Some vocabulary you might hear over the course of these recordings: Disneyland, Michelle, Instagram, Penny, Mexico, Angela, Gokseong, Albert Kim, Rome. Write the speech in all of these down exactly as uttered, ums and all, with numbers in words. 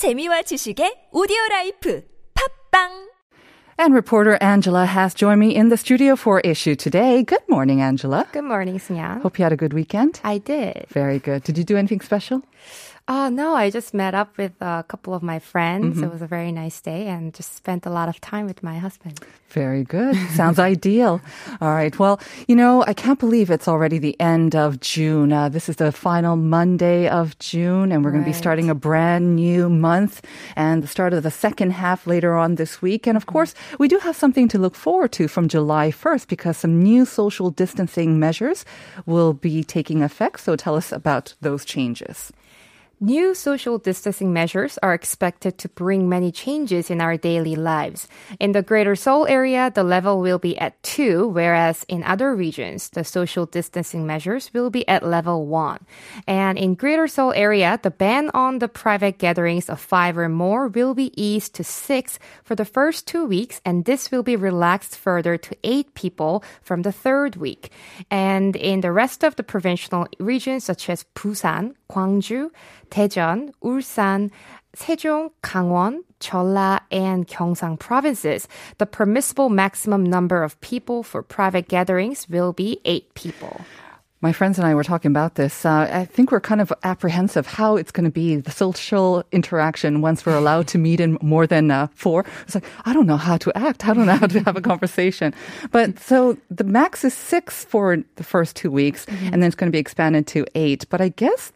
재미와 지식의 오디오라이프 팝빵. And reporter Angela has joined me in the studio for Issue today. Good morning, Angela. Good morning, Sunya. Hope you had a good weekend. I did. Very good. Did you do anything special? Uh, no, I just met up with a couple of my friends. Mm-hmm. It was a very nice day and just spent a lot of time with my husband. Very good. Sounds ideal. All right. Well, you know, I can't believe it's already the end of June. Uh, this is the final Monday of June, and we're going right. to be starting a brand new month and the start of the second half later on this week. And of course, we do have something to look forward to from July first because some new social distancing measures will be taking effect. So tell us about those changes. New social distancing measures are expected to bring many changes in our daily lives. In the Greater Seoul area, the level will be at two, whereas in other regions, the social distancing measures will be at level one. And in Greater Seoul area, the ban on the private gatherings of five or more will be eased to six for the first two weeks, and this will be relaxed further to eight people from the third week. And in the rest of the provincial regions, such as Busan, Gwangju, 대전, 울산, 세종, 강원, Cholla, and Gyeongsang provinces, the permissible maximum number of people for private gatherings will be eight people. My friends and I were talking about this. Uh, I think we're kind of apprehensive how it's going to be, the social interaction once we're allowed to meet in more than uh, four. It's like, I don't know how to act. I don't know how to have a conversation. But so the max is six for the first two weeks, mm-hmm. and then it's going to be expanded to eight. But I guess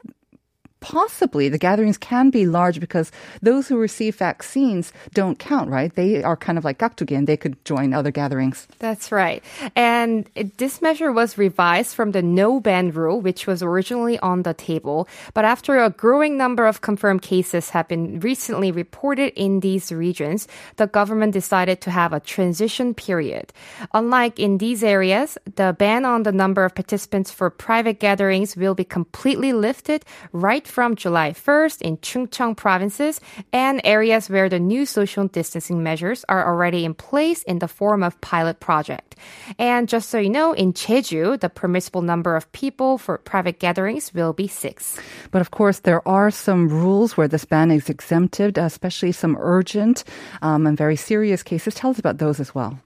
possibly the gatherings can be large because those who receive vaccines don't count, right? They are kind of like gakdugi, they could join other gatherings. That's right. And this measure was revised from the no ban rule, which was originally on the table. But after a growing number of confirmed cases have been recently reported in these regions, the government decided to have a transition period. Unlike in these areas, the ban on the number of participants for private gatherings will be completely lifted right from July first in Chungcheong provinces and areas where the new social distancing measures are already in place in the form of pilot project. And just so you know, in Jeju, the permissible number of people for private gatherings will be six. But of course, there are some rules where this ban is exempted, especially some urgent um, and very serious cases. Tell us about those as well.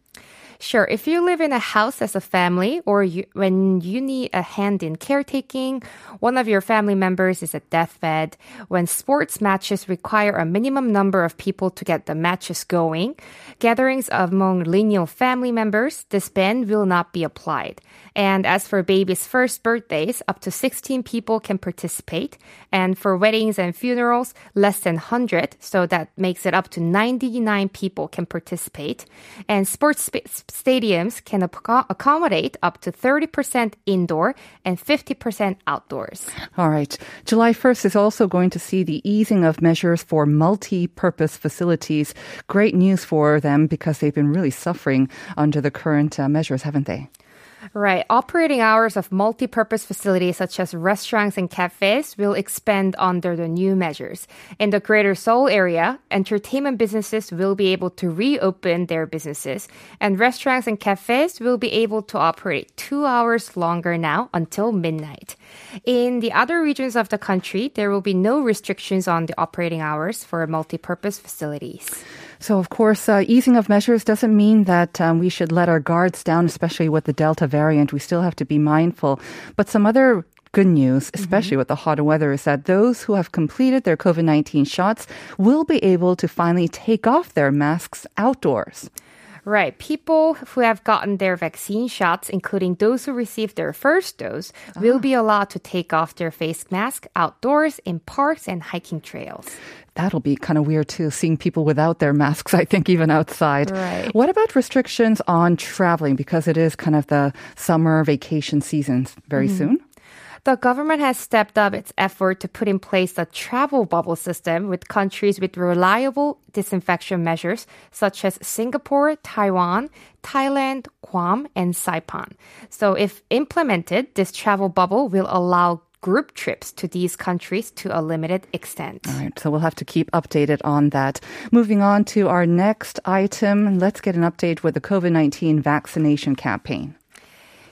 Sure. If you live in a house as a family or you, when you need a hand in caretaking, one of your family members is at deathbed, when sports matches require a minimum number of people to get the matches going, gatherings among lineal family members, this ban will not be applied. And as for babies' first birthdays, up to sixteen people can participate. And for weddings and funerals, less than one hundred. So that makes it up to ninety-nine people can participate. And sports sp- stadiums can ac- accommodate up to thirty percent indoor and fifty percent outdoors. All right. July first is also going to see the easing of measures for multi-purpose facilities. Great news for them because they've been really suffering under the current uh, measures, haven't they? Right. Operating hours of multi-purpose facilities such as restaurants and cafes will expand under the new measures. In the Greater Seoul area, entertainment businesses will be able to reopen their businesses, and restaurants and cafes will be able to operate two hours longer now until midnight. In the other regions of the country, there will be no restrictions on the operating hours for multi-purpose facilities. So, of course, uh, easing of measures doesn't mean that um, we should let our guards down, especially with the Delta variant. We still have to be mindful. But some other good news, especially mm-hmm. with the hotter weather, is that those who have completed their COVID nineteen shots will be able to finally take off their masks outdoors. Right. People who have gotten their vaccine shots, including those who received their first dose, ah. will be allowed to take off their face mask outdoors in parks and hiking trails. That'll be kind of weird, too, seeing people without their masks, I think, even outside. Right. What about restrictions on traveling? Because it is kind of the summer vacation season very mm. soon. The government has stepped up its effort to put in place a travel bubble system with countries with reliable disinfection measures such as Singapore, Taiwan, Thailand, Guam, and Saipan. So if implemented, this travel bubble will allow group trips to these countries to a limited extent. All right, so we'll have to keep updated on that. Moving on to our next item, let's get an update with the COVID nineteen vaccination campaign.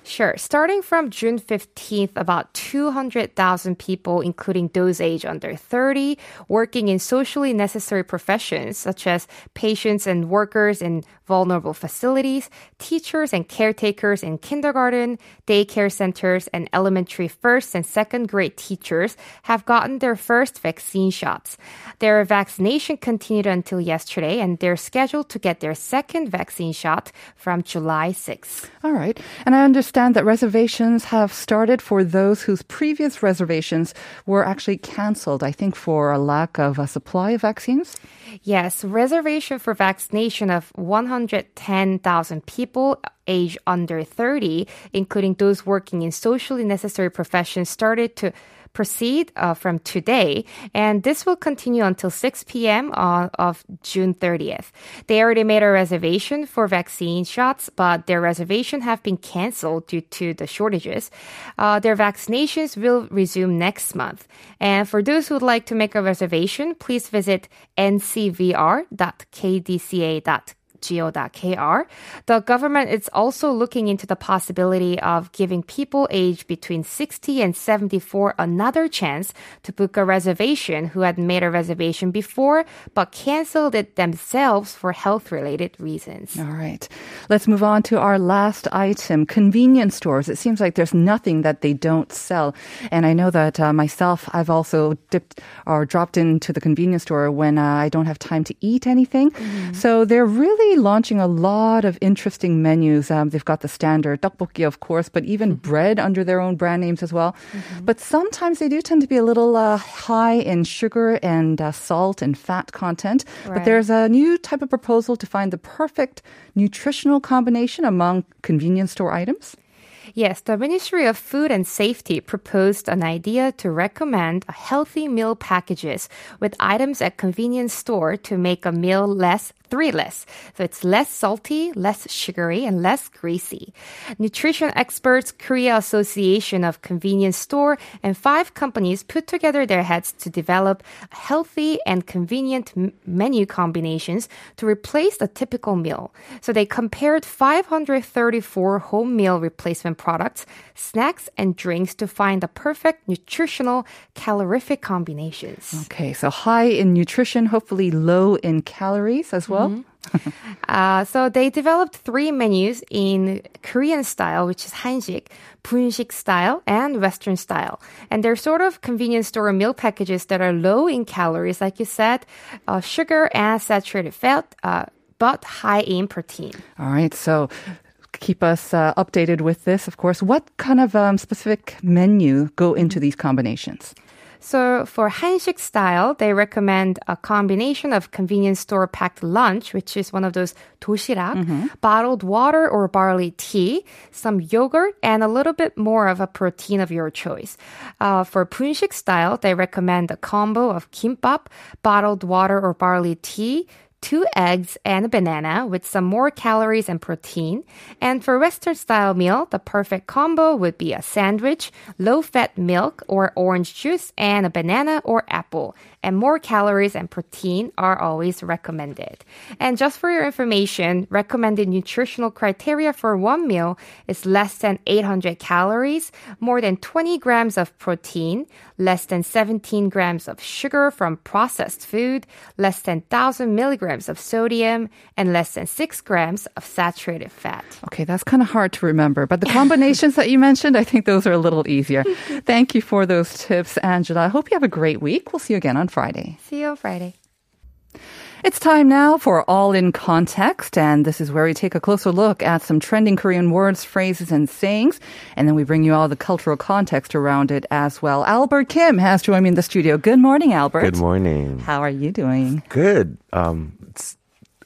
Sure. Starting from June fifteenth, about two hundred thousand people, including those aged under thirty, working in socially necessary professions such as patients and workers in vulnerable facilities, teachers and caretakers in kindergarten, daycare centers, and elementary first and second grade teachers have gotten their first vaccine shots. Their vaccination continued until yesterday, and they're scheduled to get their second vaccine shot from July sixth. All right. And I understand that reservations have started for those whose previous reservations were actually canceled, I think for a lack of a supply of vaccines? Yes. Reservation for vaccination of one hundred ten thousand people age under thirty, including those working in socially necessary professions, started to proceed uh, from today, and this will continue until six p.m. Uh, of June thirtieth. They already made a reservation for vaccine shots, but their reservation have been canceled due to the shortages. Uh, their vaccinations will resume next month. And for those who would like to make a reservation, please visit n c v r dot k d c a dot com. go dot k r. The government is also looking into the possibility of giving people aged between sixty and seventy-four another chance to book a reservation who had made a reservation before but canceled it themselves for health-related reasons. All right. Let's move on to our last item, convenience stores. It seems like there's nothing that they don't sell. And I know that uh, myself, I've also dipped or dropped into the convenience store when uh, I don't have time to eat anything. Mm-hmm. So they're really launching a lot of interesting menus. Um, they've got the standard tteokbokki, of course, but even mm-hmm. bread under their own brand names as well. Mm-hmm. But sometimes they do tend to be a little uh, high in sugar and uh, salt and fat content. Right. But there's a new type of proposal to find the perfect nutritional combination among convenience store items. Yes, the Ministry of Food and Safety proposed an idea to recommend healthy meal packages with items at convenience store to make a meal less three less. So it's less salty, less sugary, and less greasy. Nutrition experts, Korea Association of Convenience Store, and five companies put together their heads to develop healthy and convenient m- menu combinations to replace the typical meal. So they compared five hundred thirty-four home meal replacement products, snacks, and drinks to find the perfect nutritional calorific combinations. Okay, so high in nutrition, hopefully low in calories as well. Mm-hmm. uh, so they developed three menus in Korean style, which is 한식, 분식 style, and Western style. And they're sort of convenience store meal packages that are low in calories, like you said, uh, sugar and saturated fat, uh, but high in protein. All right, so keep us uh, updated with this, of course. What kind of um, specific menu go into these combinations? So for 한식 style, they recommend a combination of convenience store packed lunch, which is one of those 도시락, mm-hmm. bottled water or barley tea, some yogurt, and a little bit more of a protein of your choice. Uh, for 분식 style, they recommend a combo of kimbap, bottled water or barley tea, two eggs and a banana with some more calories and protein. And for Western-style meal, the perfect combo would be a sandwich, low-fat milk or orange juice, and a banana or apple. And more calories and protein are always recommended. And just for your information, recommended nutritional criteria for one meal is less than eight hundred calories, more than twenty grams of protein, less than seventeen grams of sugar from processed food, less than one thousand milligrams of sodium, and less than six grams of saturated fat. Okay, that's kind of hard to remember. But the combinations that you mentioned, I think those are a little easier. Thank you for those tips, Angela. I hope you have a great week. We'll see you again on Friday. See you on Friday. It's time now for All in Context, and this is where we take a closer look at some trending Korean words, phrases, and sayings, and then we bring you all the cultural context around it as well. Albert Kim has joined me in the studio. Good morning, Albert. Good morning. How are you doing? Good. Um, it's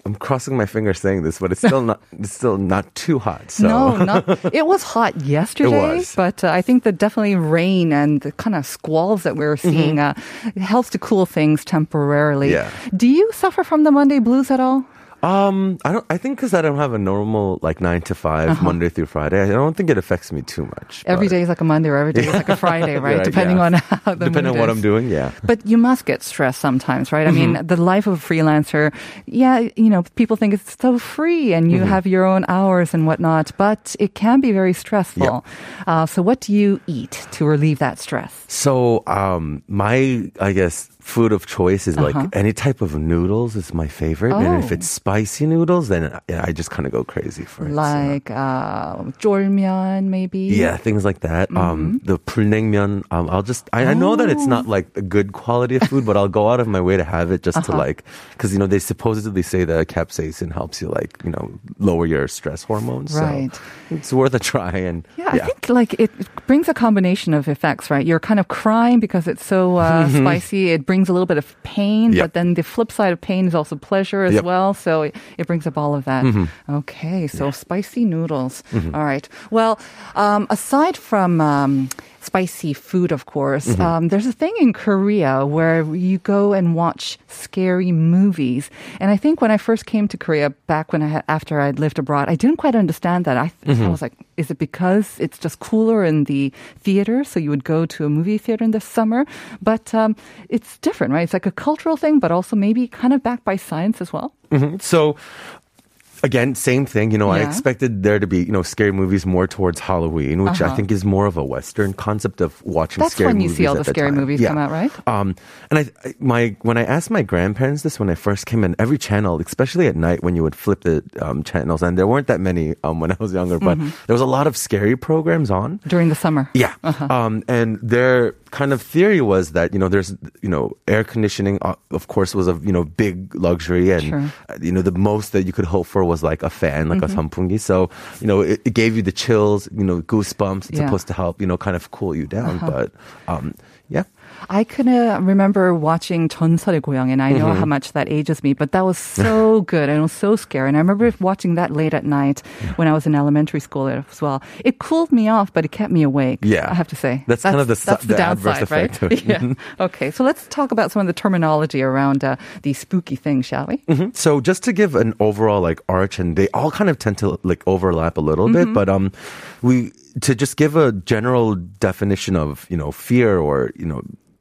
I'm crossing my fingers saying this, but it's still not it's still not too hot. So. No, not, it was hot yesterday, it was. but uh, I think the definitely rain and the kind of squalls that we were seeing mm-hmm. uh, it helps to cool things temporarily. Yeah. Do you suffer from the Monday blues at all? Um, I don't. I think because I don't have a normal like nine to five uh-huh. Monday through Friday. I don't think it affects me too much. Every but. day is like a Monday, or every day is like a Friday, right? right Depending yeah. on how the depending on what is. I'm doing, yeah. But you must get stressed sometimes, right? I mm-hmm. mean, the life of a freelancer. Yeah, you know, people think it's so free, and you mm-hmm. have your own hours and whatnot, but it can be very stressful. Yeah. Uh, so, what do you eat to relieve that stress? So, um, my I guess. food of choice is like uh-huh. any type of noodles is my favorite. Oh. And if it's spicy noodles, then I just kind of go crazy for it. Like so. uh, jolmyeon maybe? Yeah, things like that. Mm-hmm. Um, the pulnaengmyeon, um, I'll just, I, I know that it's not like a good quality of food, but I'll go out of my way to have it just uh-huh. to like, because you know, they supposedly say that capsaicin helps you like, you know, lower your stress hormones. Right. So it's worth a try. And yeah, yeah, I think like it brings a combination of effects, right? You're kind of crying because it's so uh, mm-hmm. spicy. It brings a little bit of pain, yep. but then the flip side of pain is also pleasure as yep. well. So it, it brings up all of that. Mm-hmm. Okay, so yeah. spicy noodles. Mm-hmm. All right. Well, um, aside from um, spicy food, of course, mm-hmm. um, there's a thing in Korea where you go and watch scary movies. And I think when I first came to Korea, back when I had, after I'd lived abroad, I didn't quite understand that. I, mm-hmm. I was like, is it because it's just cooler in the theater, so you would go to a movie theater in the summer? But um, it's different, right? It's like a cultural thing, but also maybe kind of backed by science as well. Mm-hmm. So, again, same thing. You know, yeah. I expected there to be, you know, scary movies more towards Halloween, which uh-huh. I think is more of a Western concept of watching That's scary movies. That's when you see all the scary time. movies yeah. come out, right? Um, and I, my when I asked my grandparents this when I first came in, every channel, especially at night when you would flip the um, channels, and there weren't that many um, when I was younger, but mm-hmm. there was a lot of scary programs on. During the summer. Yeah. Uh-huh. Um, and their kind of theory was that, you know, there's, you know, air conditioning, uh, of course, was a, you know, big luxury, and, sure. uh, you know, the most that you could hope for was like a fan, like mm-hmm. a 선풍기. So, you know, it, it gave you the chills, you know, goosebumps. It's yeah. supposed to help, you know, kind of cool you down. Uh-huh. But, um, yeah. I could uh, remember watching 전설의 고향, and I know mm-hmm. how much that ages me, but that was so good and it was so scary. And I remember watching that late at night when I was in elementary school as well. It cooled me off, but it kept me awake, yeah. I have to say. That's, that's kind of the, that's the, the downside, adverse effect, right? Yeah. Okay, so let's talk about some of the terminology around uh, these spooky things, shall we? Mm-hmm. So just to give an overall like arch, and they all kind of tend to like overlap a little mm-hmm. bit, but um, we to just give a general definition of, you know, fear or, you know,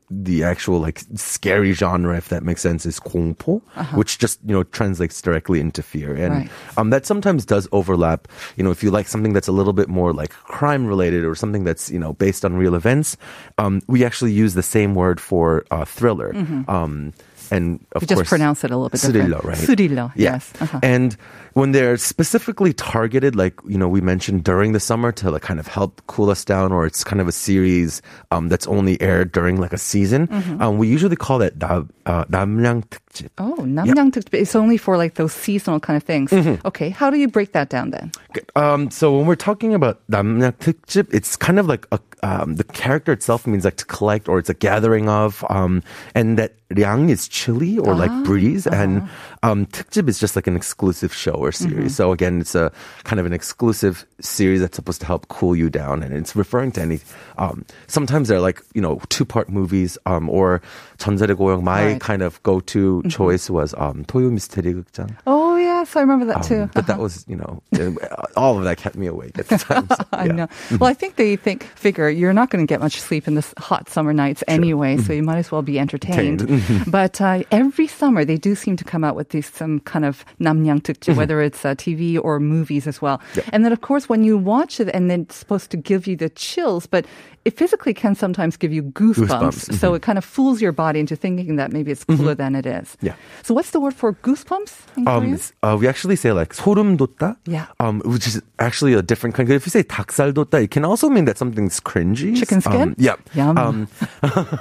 the actual like scary genre, if that makes sense, is 공포, uh-huh. which just, you know, translates directly into fear. And right. um, that sometimes does overlap. You know, if you like something that's a little bit more like crime related or something that's, you know, based on real events, um, we actually use the same word for uh, thriller. Mm-hmm. Um, and of we just course, pronounce it a little bit different. Surillo, right? Surillo, yeah. yes. Uh-huh. And when they're specifically targeted, like, you know, we mentioned during the summer to like kind of help cool us down, or it's kind of a series um, that's only aired during like a season, mm-hmm. um, we usually call that 남, uh, 남량 특집. Oh, 남량 특집. It's only for like those seasonal kind of things. Mm-hmm. Okay, how do you break that down then? Um, so when we're talking about 남량 특집, it's kind of like a, um, the character itself means like to collect, or it's a gathering of, um, and that 량 is chili or ah, like breeze, uh-huh. and um, 특집 is just like an exclusive show or series. Mm-hmm. So again, it's a kind of an exclusive series that's supposed to help cool you down, and it's referring to any. Um, sometimes they're like, you know, two-part movies, um, or 전설의 고향. My right. kind of go-to mm-hmm. choice was um, 토요 미스테리 극장. Oh yes, I remember that too. Um, but uh-huh. that was, you know, all of that kept me awake at the time. So, yeah. I know. Well, I think they think figure you're not going to get much sleep in the hot summer nights sure. anyway, so you might as well be entertained. But uh, every summer they do seem to come out with these some kind of 남량 특집, whether it's uh, T V or movies as well. Yep. And then of course when you watch it, and then it's supposed to give you the chills, but it physically can sometimes give you goosebumps. goosebumps. Mm-hmm. So it kind of fools your body into thinking that maybe it's cooler mm-hmm. than it is. Yeah. So what's the word for goosebumps in um, Korean? Uh, we actually say like 소름 돋다, yeah. um, which is actually a different kind. If you say 닭살 돋다, it can also mean that something's cringy. Chicken skin? Um, yeah. Yum. Um,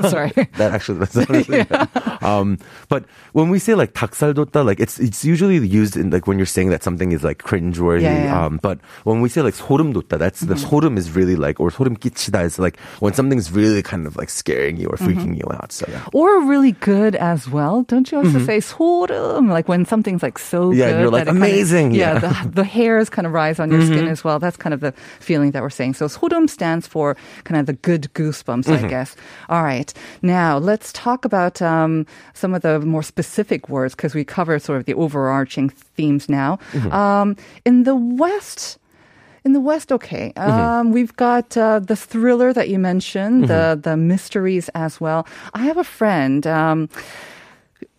Sorry. That actually that's honestly yeah. Um, but when we say like 닭살 돋다, like it's it's usually used in like when you're saying that something is like cringeworthy. Yeah, yeah. Um, but when we say like 소름 돋다, that's mm-hmm. the 소름 is really like, or 소름 끼치다 is like when something's really kind of like scaring you or freaking mm-hmm. you out. So yeah. Or really good as well. Don't you also mm-hmm. say 소름? Like when something's like so yeah, good. Yeah, you're like amazing. Kind of, yeah, yeah. The, the hairs kind of rise on your mm-hmm. skin as well. That's kind of the feeling that we're saying. So 소름 stands for kind of the good goosebumps, mm-hmm. I guess. All right. Now let's talk about um, some of the more specific words because we cover sort of the overarching themes now. Mm-hmm. Um, in the West... In the West, okay. Um, mm-hmm. We've got uh, the thriller that you mentioned, mm-hmm. the the mysteries as well. I have a friend. Um,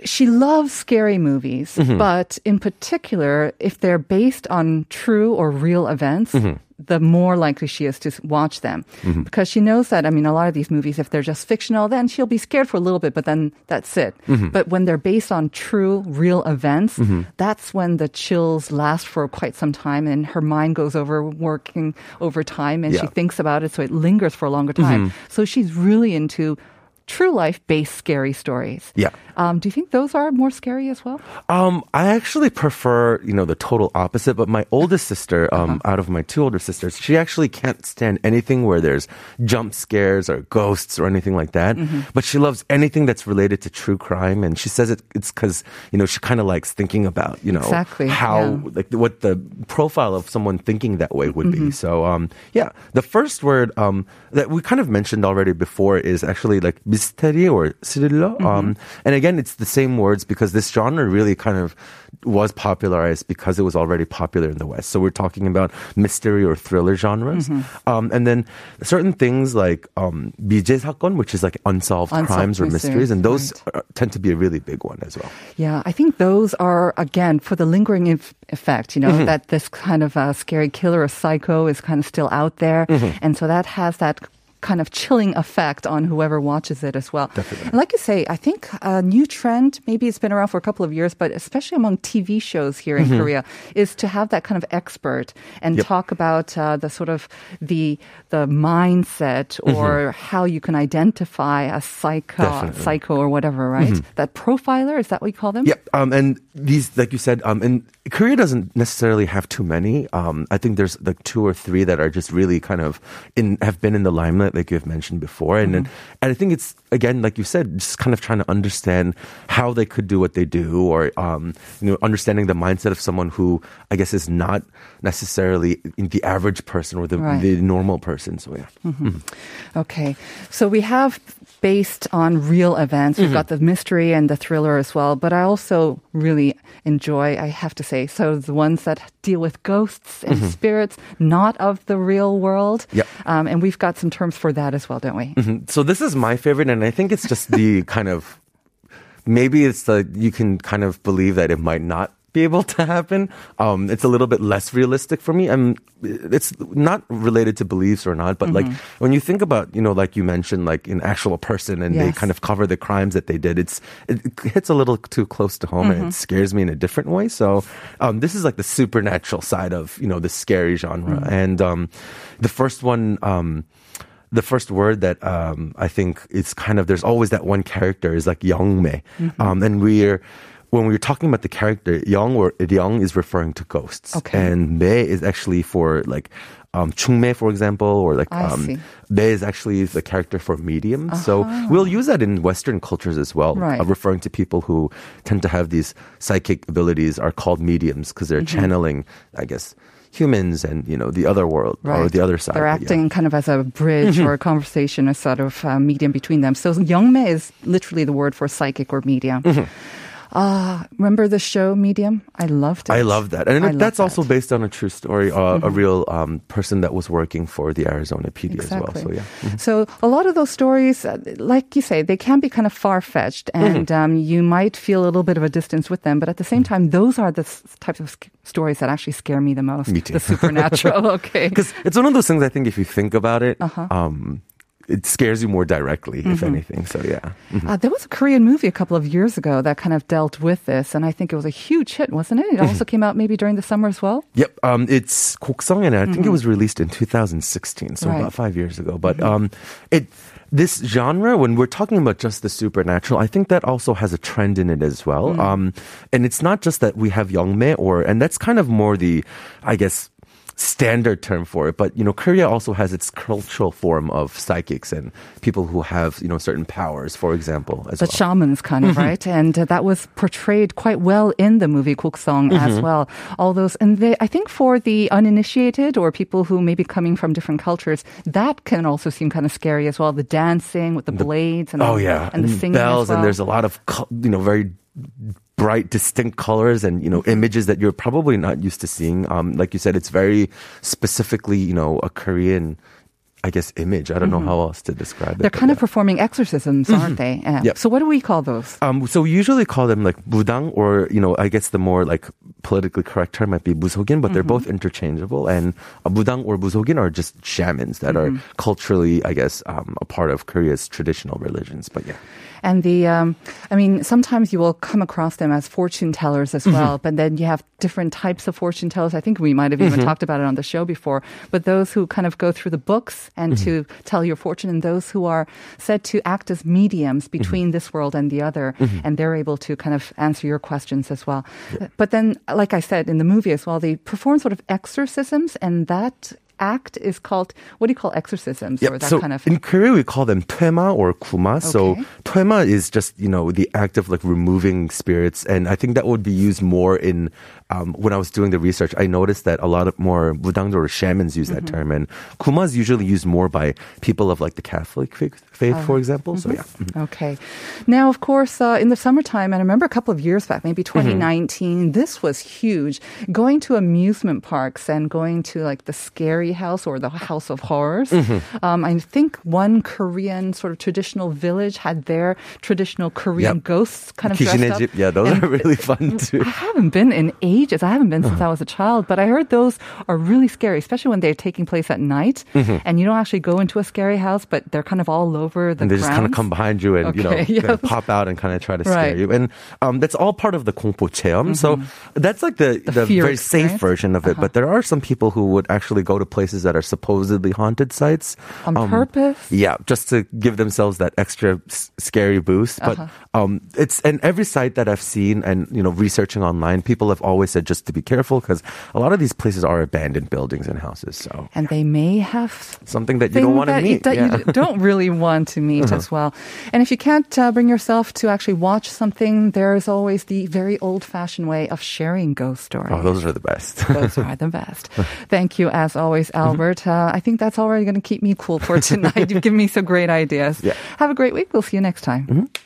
she loves scary movies, mm-hmm. but in particular, if they're based on true or real events, mm-hmm. the more likely she is to watch them. Mm-hmm. Because she knows that, I mean, a lot of these movies, if they're just fictional, then she'll be scared for a little bit, but then that's it. Mm-hmm. But when they're based on true, real events, mm-hmm. that's when the chills last for quite some time and her mind goes over working over time and yeah. she thinks about it, so it lingers for a longer time. Mm-hmm. So she's really into true life-based scary stories. Yeah. Um, do you think those are more scary as well? Um, I actually prefer, you know, the total opposite. But my oldest sister, um, uh-huh. out of my two older sisters, she actually can't stand anything where there's jump scares or ghosts or anything like that. Mm-hmm. But she loves anything that's related to true crime, and she says it, it's because, you know, she kind of likes thinking about, you know, exactly. how yeah. like what the profile of someone thinking that way would mm-hmm. be. So um, yeah, the first word um, that we kind of mentioned already before is actually like mystery or thriller. Mm-hmm. Um, and again, it's the same words because this genre really kind of was popularized because it was already popular in the West. So we're talking about mystery or thriller genres. Mm-hmm. Um, and then certain things like um, 미제 사건, which is like unsolved, unsolved crimes or mysteries. mysteries. And those right. are, tend to be a really big one as well. Yeah, I think those are, again, for the lingering inf- effect, you know, mm-hmm. that this kind of uh, scary killer or psycho is kind of still out there. Mm-hmm. And so that has that kind of chilling effect on whoever watches it as well. Definitely. And like you say, I think a new trend, maybe it's been around for a couple of years, but especially among T V shows here in mm-hmm. Korea, is to have that kind of expert and yep. talk about uh, the sort of the the mindset or mm-hmm. how you can identify a psycho, psycho or whatever, right? Mm-hmm. That profiler, is that what you call them? Yeah, um, and these, like you said, um, and Korea doesn't necessarily have too many. Um, I think there's like two or three that are just really kind of in have been in the limelight, like you've mentioned before. And, mm-hmm. and I think it's, again, like you said, just kind of trying to understand how they could do what they do, or um, you know, understanding the mindset of someone who, I guess, is not necessarily the average person or the, right. the normal person. So, yeah. Mm-hmm. Mm-hmm. Okay. So we have based on real events. We've mm-hmm. got the mystery and the thriller as well. But I also really enjoy, I have to say, so the ones that deal with ghosts and mm-hmm. spirits, not of the real world. Yep. Um, and we've got some terms for that as well, don't we? Mm-hmm. So this is my favorite, and I think it's just the kind of, maybe it's the, you can kind of believe that it might not be able to happen. Um, it's a little bit less realistic for me. I'm, it's not related to beliefs or not, but mm-hmm. like when you think about, you know, like you mentioned, like an actual person and yes. they kind of cover the crimes that they did, it's it hits a little too close to home mm-hmm. and it scares me in a different way. So um, this is like the supernatural side of, you know, the scary genre. Mm-hmm. And um, the first one... Um, The first word that um, I think it's kind of, there's always that one character is like 영매. Mm-hmm. Um, and we're, when we were talking about the character, 영 or 영 is referring to ghosts. Okay. And 매 is actually for like, Um, 중매, for example, or like um, there is actually the character for medium. Uh-huh. So we'll use that in Western cultures as well, right. uh, referring to people who tend to have these psychic abilities are called mediums because they're mm-hmm. channeling, I guess, humans and, you know, the other world right. or the other side. They're acting yeah. kind of as a bridge mm-hmm. or a conversation, a sort of uh, medium between them. So 영매 is literally the word for psychic or medium. Mm-hmm. Ah, uh, remember the show Medium? I loved it. I love that. And I that's that. also based on a true story, uh, mm-hmm. a real um, person that was working for the Arizona P D exactly. as well. So, yeah. Mm-hmm. So a lot of those stories, like you say, they can be kind of far-fetched and mm-hmm. um, you might feel a little bit of a distance with them. But at the same time, those are the s- types of sc- stories that actually scare me the most. Me too. The supernatural, okay. Because it's one of those things, I think, if you think about it, uh-huh. um, it scares you more directly, mm-hmm. if anything. So, yeah. Mm-hmm. Uh, there was a Korean movie a couple of years ago that kind of dealt with this, and I think it was a huge hit, wasn't it? It also came out maybe during the summer as well? Yep. Um, it's Gokseong, and I mm-hmm. think it was released in two thousand sixteen, so right. about five years ago. But mm-hmm. um, it... This genre, when we're talking about just the supernatural, I think that also has a trend in it as well. Mm. Um, and it's not just that we have 영매, or, and that's kind of more the, I guess, standard term for it. But, you know, Korea also has its cultural form of psychics and people who have, you know, certain powers, for example. As the well. Shamans kind of, mm-hmm. right? And uh, that was portrayed quite well in the movie Gokseong mm-hmm. as well. All those, and they, I think for the uninitiated or people who may be coming from different cultures, that can also seem kind of scary as well. The dancing with the, the blades and, oh, the, yeah. and the singing bells, as well. And there's a lot of, you know, very bright, distinct colors and, you know, images that you're probably not used to seeing. Um, like you said, it's very specifically, you know, a Korean, I guess, image. I don't mm-hmm. know how else to describe They're it. They're kind of yeah. performing exorcisms, aren't mm-hmm. they? Yeah. Yep. So what do we call those? Um, so we usually call them like mudang, or, you know, I guess the more like politically correct term might be 무속인, but mm-hmm. they're both interchangeable. And mudang or 무속인 are just shamans that mm-hmm. are culturally, I guess, um, a part of Korea's traditional religions. But yeah. And the, um, I mean, sometimes you will come across them as fortune tellers as well, mm-hmm. but then you have different types of fortune tellers. I think we might have even mm-hmm. talked about it on the show before, but those who kind of go through the books and mm-hmm. to tell your fortune, and those who are said to act as mediums between mm-hmm. this world and the other, mm-hmm. and they're able to kind of answer your questions as well. Yeah. But then, like I said, in the movie as well, they perform sort of exorcisms, and that act is called, what do you call exorcisms? Yep. Or that so kind of in Korea we call them 퇴마 or kuma. Okay. So 퇴마 is just, you know, the act of like removing spirits, and I think that would be used more in um, when I was doing the research, I noticed that a lot of more 무당들 or shamans use that mm-hmm. term, and kuma is usually used more by people of like the Catholic faith, faith uh, for example. Mm-hmm. So yeah. Mm-hmm. Okay. Now of course uh, in the summertime, and I remember a couple of years back, maybe twenty nineteen, mm-hmm. this was huge. Going to amusement parks and going to like the scary house or the house of horrors. Mm-hmm. Um, I think one Korean sort of traditional village had their traditional Korean yep. ghosts kind of dressed up. Yeah, those and are really fun too. I haven't been in ages. I haven't been since uh-huh. I was a child, but I heard those are really scary, especially when they're taking place at night mm-hmm. and you don't actually go into a scary house, but they're kind of all over the ground. And they grounds. just kind of come behind you and, okay, you know, yes. kind of pop out and kind of try to right. scare you. And um, that's all part of the 공포 체험. Mm-hmm. So that's like the, the, the very experience. Safe version of it, uh-huh. but there are some people who would actually go to places places that are supposedly haunted sites. On um, purpose? Yeah, just to give themselves that extra s- scary boost. But uh-huh. um, it's, and every site that I've seen and, you know, researching online, people have always said just to be careful because a lot of these places are abandoned buildings and houses. So And they may have something that you don't want to meet. That yeah. you don't really want to meet uh-huh. as well. And if you can't uh, bring yourself to actually watch something, there's always the very old-fashioned way of sharing ghost stories. Oh, those are the best. Those are the best. Thank you, as always, Albert. Uh, I think that's already going to keep me cool for tonight. You've given me some great ideas. Yeah. Have a great week. We'll see you next time. Mm-hmm.